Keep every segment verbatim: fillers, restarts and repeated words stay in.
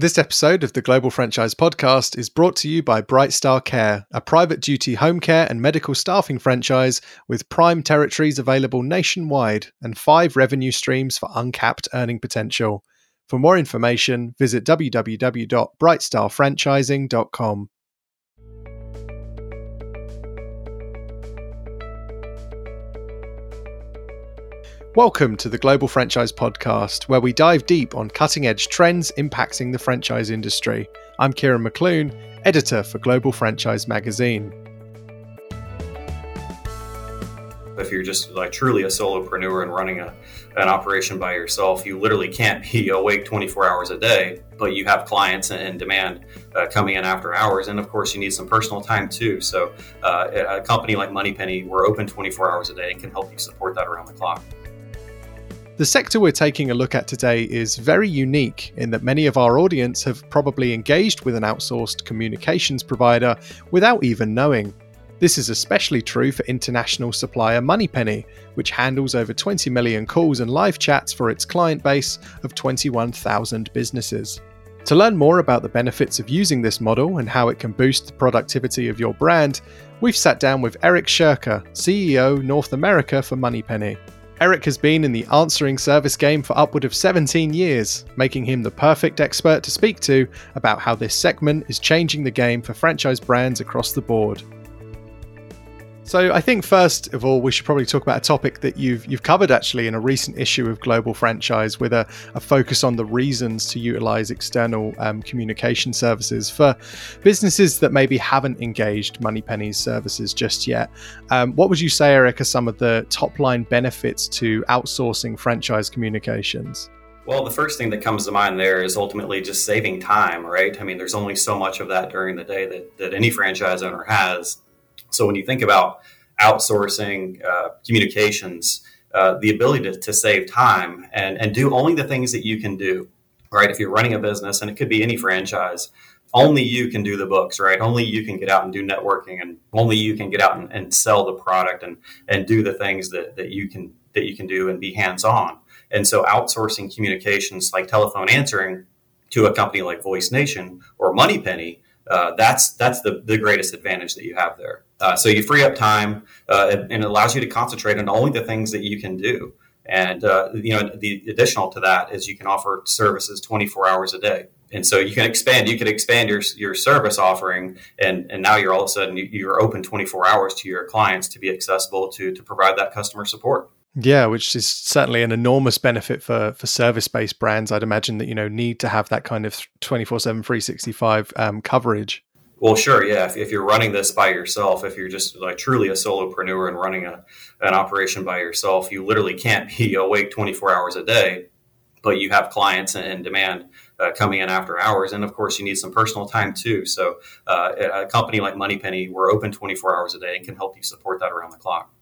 This episode of the Global Franchise Podcast is brought to you by BrightStar Care, a private duty home care and medical staffing franchise with prime territories available nationwide and five revenue streams for uncapped earning potential. For more information, visit w w w dot bright star franchising dot com. Welcome to the Global Franchise Podcast, where we dive deep on cutting-edge trends impacting the franchise industry. I'm Kieran McLoone, editor for Global Franchise Magazine. If you're just like truly a solopreneur and running a, an operation by yourself, you literally can't be awake twenty-four hours a day, but you have clients and demand uh, coming in after hours. And of course, you need some personal time too. So uh, a company like Moneypenny, we're open twenty-four hours a day and can help you support that around the clock. The sector we're taking a look at today is very unique in that many of our audience have probably engaged with an outsourced communications provider without even knowing. This is especially true for international supplier Moneypenny, which handles over twenty million calls and live chats for its client base of twenty-one thousand businesses. To learn more about the benefits of using this model and how it can boost the productivity of your brand, we've sat down with Eric Schurke, C E O North America for Moneypenny. Eric has been in the answering service game for upward of seventeen years, making him the perfect expert to speak to about how this segment is changing the game for franchise brands across the board. So I think first of all, we should probably talk about a topic that you've you've covered actually in a recent issue of Global Franchise with a, a focus on the reasons to utilize external um, communication services for businesses that maybe haven't engaged Moneypenny's services just yet. Um, what would you say, Eric, are some of the top line benefits to outsourcing franchise communications? Well, the first thing that comes to mind there is ultimately just saving time, right? I mean, there's only so much of that during the day that, that any franchise owner has. So when you think about outsourcing uh, communications, uh, the ability to, to save time and, and do only the things that you can do, right? If you're running a business, and it could be any franchise, only you can do the books, right? Only you can get out and do networking, and only you can get out and, and sell the product and, and do the things that, that you can that you can do and be hands-on. And so outsourcing communications like telephone answering to a company like Voice Nation or Moneypenny, Uh, that's that's the, the greatest advantage that you have there. Uh, so you free up time uh, and it allows you to concentrate on only the things that you can do. And, uh, you know, the additional to that is you can offer services twenty-four hours a day. And so you can expand, you can expand your your service offering. And, and now you're all of a sudden you're open twenty-four hours to your clients to be accessible to to provide that customer support. Yeah, which is certainly an enormous benefit for, for service-based brands, I'd imagine, that, you know, need to have that kind of twenty-four seven, three sixty-five um, coverage. Well, sure. Yeah. If, if you're running this by yourself, if you're just like truly a solopreneur and running a, an operation by yourself, you literally can't be awake twenty-four hours a day, but you have clients and demand uh, coming in after hours. And of course, you need some personal time too. So uh, a company like Moneypenny, we're open twenty-four hours a day and can help you support that around the clock.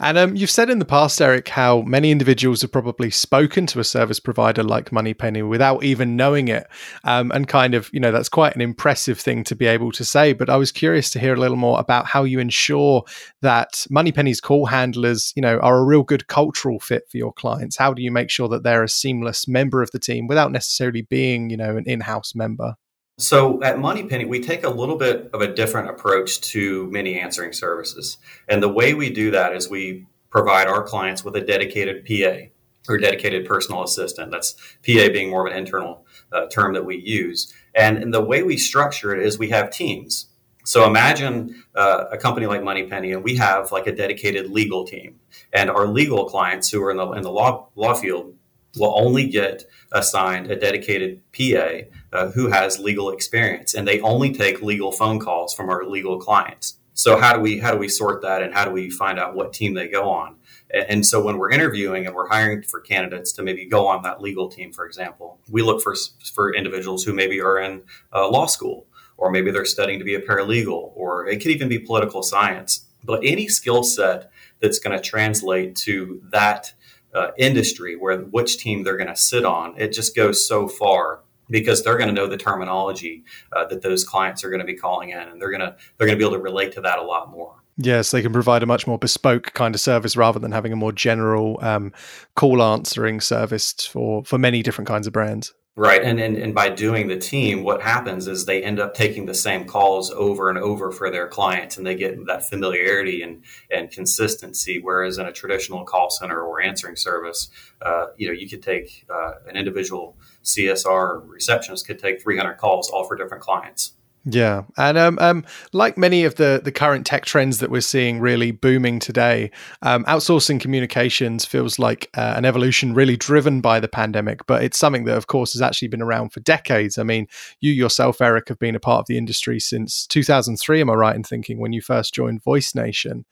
And um, you've said in the past, Eric, how many individuals have probably spoken to a service provider like Moneypenny without even knowing it. Um, and kind of, you know, that's quite an impressive thing to be able to say. But I was curious to hear a little more about how you ensure that Moneypenny's call handlers, you know, are a real good cultural fit for your clients. How do you make sure that they're a seamless member of the team without necessarily being, you know, an in-house member? So at Moneypenny, we take a little bit of a different approach to many answering services. And the way we do that is we provide our clients with a dedicated P A or dedicated personal assistant. That's P A being more of an internal uh, term that we use. And, and the way we structure it is we have teams. So imagine uh, a company like Moneypenny, and we have like a dedicated legal team. And our legal clients who are in the, in the law, law field will only get assigned a dedicated P A uh, who has legal experience, and they only take legal phone calls from our legal clients. So how do we how do we sort that, and how do we find out what team they go on? And, and so when we're interviewing and we're hiring for candidates to maybe go on that legal team, for example, we look for for individuals who maybe are in uh, law school, or maybe they're studying to be a paralegal, or it could even be political science. But any skill set that's going to translate to that Uh, industry, where which team they're going to sit on, it just goes so far, because they're going to know the terminology uh, that those clients are going to be calling in, and they're going to they're going to be able to relate to that a lot more. Yes, they can provide a much more bespoke kind of service rather than having a more general um, call answering service for for many different kinds of brands. Right. And, and and by doing the team, what happens is they end up taking the same calls over and over for their clients, and they get that familiarity and, and consistency. Whereas in a traditional call center or answering service, uh, you know, you could take uh, an individual C S R receptionist could take three hundred calls all for different clients. Yeah. And um, um, like many of the, the current tech trends that we're seeing really booming today, um, outsourcing communications feels like uh, an evolution really driven by the pandemic, but it's something that, of course, has actually been around for decades. I mean, you yourself, Eric, have been a part of the industry since two thousand three, am I right in thinking, when you first joined Voice Nation?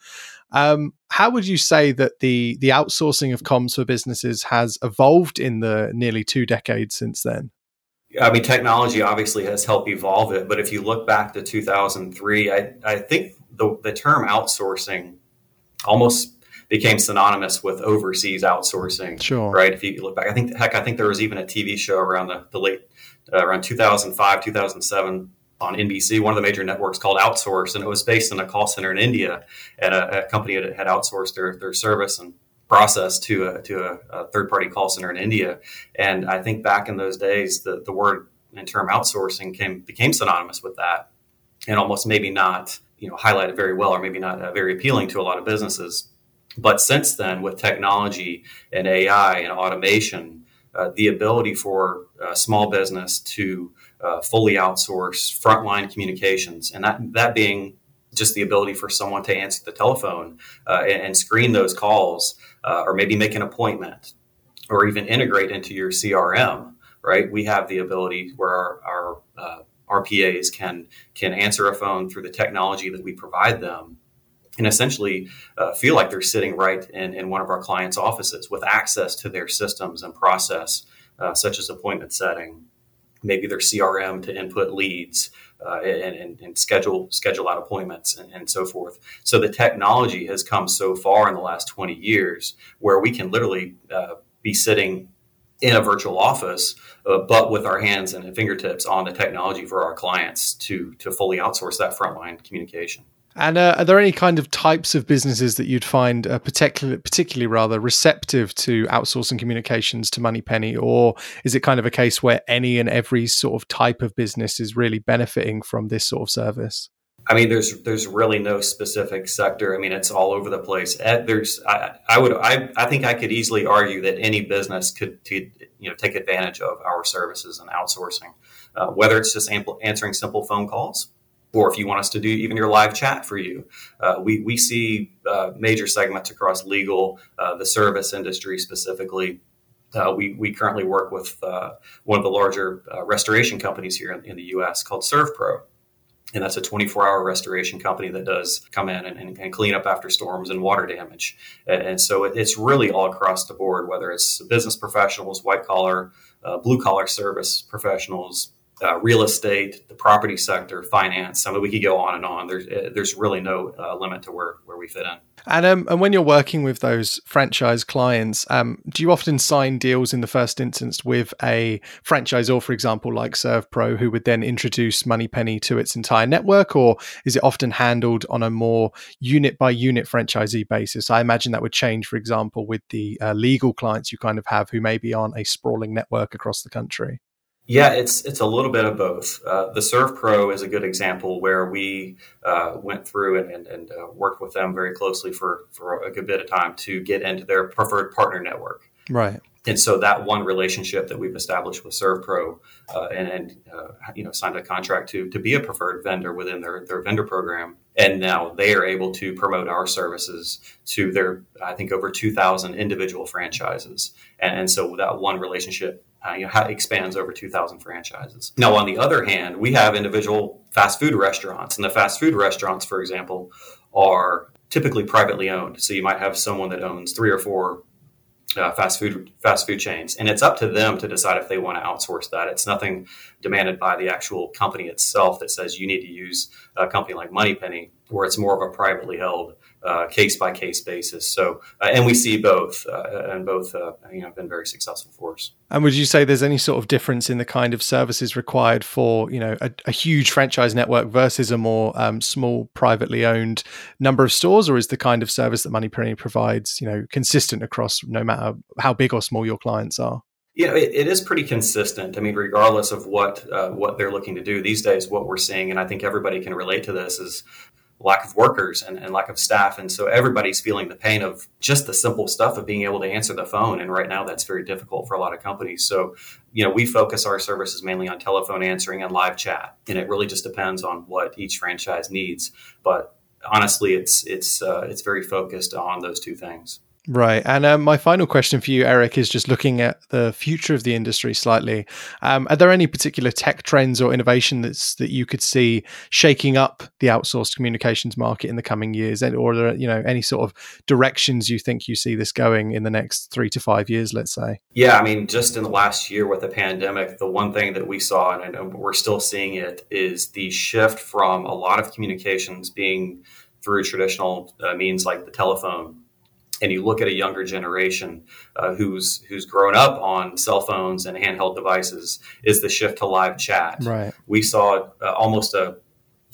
Um, how would you say that the, the outsourcing of comms for businesses has evolved in the nearly two decades since then? I mean, technology obviously has helped evolve it, but if you look back to two thousand three, I, I think the, the term outsourcing almost became synonymous with overseas outsourcing. Sure. Right. If you look back, I think, heck, I think there was even a T V show around the, the late, uh, around two thousand five, two thousand seven on N B C, one of the major networks, called Outsource. And it was based in a call center in India, and a, a company that had outsourced their, their service and process to a to a, a third-party call center in India. And I think back in those days, the, the word and term outsourcing came became synonymous with that, and almost maybe not, you know, highlighted very well, or maybe not uh, very appealing to a lot of businesses. But since then, with technology and A I and automation, uh, the ability for a small business to uh, fully outsource frontline communications, and that that being just the ability for someone to answer the telephone uh, and, and screen those calls, uh, or maybe make an appointment, or even integrate into your C R M, right? We have the ability where our, our, uh, our P As can, can answer a phone through the technology that we provide them, and essentially uh, feel like they're sitting right in, in one of our clients' offices with access to their systems and process, uh, such as appointment setting, maybe their C R M to input leads, Uh, and, and, and schedule schedule out appointments and, and so forth. So the technology has come so far in the last twenty years where we can literally uh, be sitting in a virtual office, uh, but with our hands and fingertips on the technology for our clients to to fully outsource that frontline communication. And uh, are there any kind of types of businesses that you'd find uh, particularly, particularly rather receptive to outsourcing communications to Moneypenny, or is it kind of a case where any and every sort of type of business is really benefiting from this sort of service? I mean, there's there's really no specific sector. I mean, it's all over the place. There's, I, I would, I, I think I could easily argue that any business could, to, you know, take advantage of our services and outsourcing, uh, whether it's just ample, answering simple phone calls, or if you want us to do even your live chat for you. Uh, we, we see uh, major segments across legal, uh, the service industry specifically. Uh, we, we currently work with uh, one of the larger uh, restoration companies here in, in the U S called Servpro. And that's a twenty-four hour restoration company that does come in and, and, and clean up after storms and water damage. And, and so it, it's really all across the board, whether it's business professionals, white collar, uh, blue collar service professionals, Uh, real estate, the property sector, finance. I mean, we could go on and on. There's uh, there's really no uh, limit to where, where we fit in. And um, and when you're working with those franchise clients, um, do you often sign deals in the first instance with a franchisor, for example, like Servpro, who would then introduce Moneypenny to its entire network, or is it often handled on a more unit by unit franchisee basis? I imagine that would change, for example, with the uh, legal clients you kind of have who may be on a sprawling network across the country. Yeah, it's it's a little bit of both. Uh, the Servpro is a good example where we uh, went through and, and, and uh, worked with them very closely for, for a good bit of time to get into their preferred partner network. Right. And so that one relationship that we've established with Servpro uh, and, and uh, you know, signed a contract to to be a preferred vendor within their, their vendor program. And now they are able to promote our services to their, I think, over two thousand individual franchises. And, and so that one relationship Uh, you know, expands over two thousand franchises. Now, on the other hand, we have individual fast food restaurants, and the fast food restaurants, for example, are typically privately owned. So you might have someone that owns three or four uh, fast food fast food chains, and it's up to them to decide if they want to outsource that. It's nothing demanded by the actual company itself that says you need to use a company like Moneypenny, where it's more of a privately held uh, case-by-case basis. So, uh, and we see both, uh, and both uh, you know, have been very successful for us. And would you say there's any sort of difference in the kind of services required for, you know, a, a huge franchise network versus a more um, small, privately owned number of stores? Or is the kind of service that Moneypenny provides, you know, consistent across no matter how big or small your clients are? You know, it, it is pretty consistent. I mean, regardless of what uh, what they're looking to do these days, what we're seeing, and I think everybody can relate to this, is lack of workers and, and lack of staff. And so everybody's feeling the pain of just the simple stuff of being able to answer the phone. And right now that's very difficult for a lot of companies. So, you know, we focus our services mainly on telephone answering and live chat. And it really just depends on what each franchise needs. But honestly, it's, it's, uh, it's very focused on those two things. Right. And um, my final question for you, Eric, is just looking at the future of the industry slightly. Um, are there any particular tech trends or innovation that's, that you could see shaking up the outsourced communications market in the coming years? And, or, are there, you know, any sort of directions you think you see this going in the next three to five years, let's say? Yeah, I mean, just in the last year with the pandemic, the one thing that we saw, and I know we're still seeing it, is the shift from a lot of communications being through traditional uh, means like the telephone. And you look at a younger generation uh, who's who's grown up on cell phones and handheld devices, is the shift to live chat. Right. We saw uh, almost a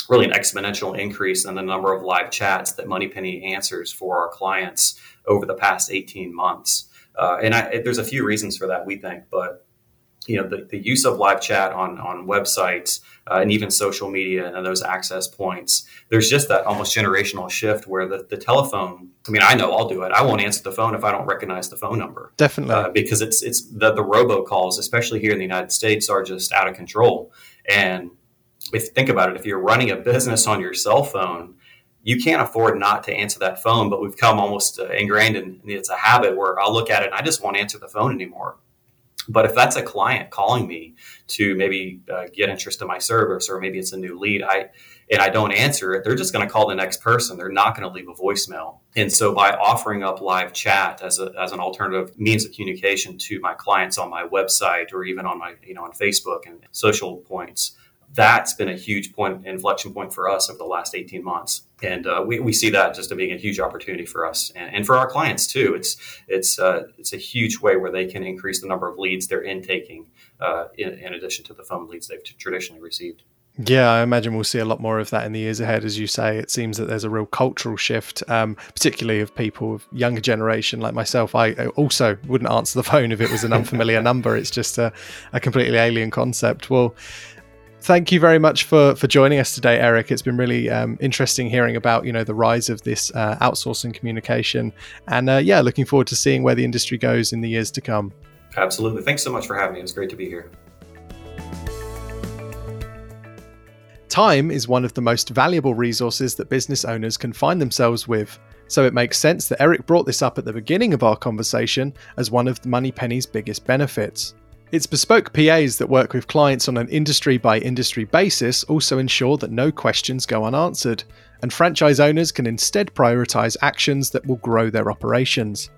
really an exponential increase in the number of live chats that Moneypenny answers for our clients over the past eighteen months. Uh, and I, there's a few reasons for that, we think, but you know, the, the use of live chat on, on websites uh, and even social media and those access points, there's just that almost generational shift where the, the telephone, I mean, I know I'll do it. I won't answer the phone if I don't recognize the phone number. Definitely. Uh, because it's it's the, the robocalls, especially here in the United States, are just out of control. And if think about it, if you're running a business on your cell phone, you can't afford not to answer that phone, but we've come almost uh, ingrained in, it's a habit where I'll look at it and I just won't answer the phone anymore. But if that's a client calling me to maybe uh, get interest in my service, or maybe it's a new lead, I and I don't answer it, they're just going to call the next person. They're not going to leave a voicemail. And so by offering up live chat as a, as an alternative means of communication to my clients on my website, or even on my, you know, on Facebook and social points, that's been a huge point, inflection point for us over the last eighteen months. And uh, we, we see that just as being a huge opportunity for us and, and for our clients, too. It's it's uh, it's a huge way where they can increase the number of leads they're intaking uh, in, in addition to the phone leads they've t- traditionally received. Yeah, I imagine we'll see a lot more of that in the years ahead. As you say, it seems that there's a real cultural shift, um, particularly of people of younger generation like myself. I also wouldn't answer the phone if it was an unfamiliar number. It's just a, a completely alien concept. Well, thank you very much for, for joining us today, Eric. It's been really um, interesting hearing about, you know, the rise of this uh, outsourcing communication. And uh, yeah, looking forward to seeing where the industry goes in the years to come. Absolutely. Thanks so much for having me. It was great to be here. Time is one of the most valuable resources that business owners can find themselves with. So it makes sense that Eric brought this up at the beginning of our conversation as one of Moneypenny's biggest benefits. Its bespoke P As that work with clients on an industry-by-industry basis also ensure that no questions go unanswered, and franchise owners can instead prioritise actions that will grow their operations.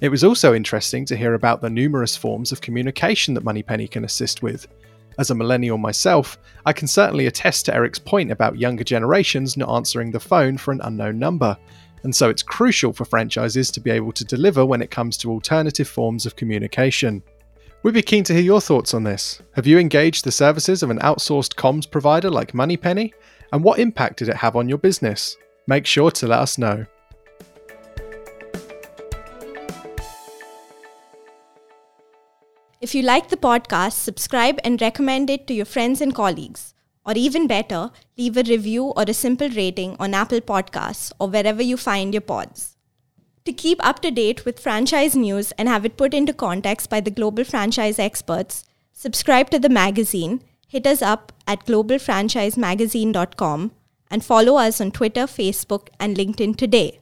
It was also interesting to hear about the numerous forms of communication that Moneypenny can assist with. As a millennial myself, I can certainly attest to Eric's point about younger generations not answering the phone for an unknown number, and so it's crucial for franchises to be able to deliver when it comes to alternative forms of communication. We'd be keen to hear your thoughts on this. Have you engaged the services of an outsourced comms provider like Moneypenny? And what impact did it have on your business? Make sure to let us know. If you like the podcast, subscribe and recommend it to your friends and colleagues. Or even better, leave a review or a simple rating on Apple Podcasts or wherever you find your pods. To keep up to date with franchise news and have it put into context by the global franchise experts, subscribe to the magazine, hit us up at global franchise magazine dot com, and follow us on Twitter, Facebook, and LinkedIn today.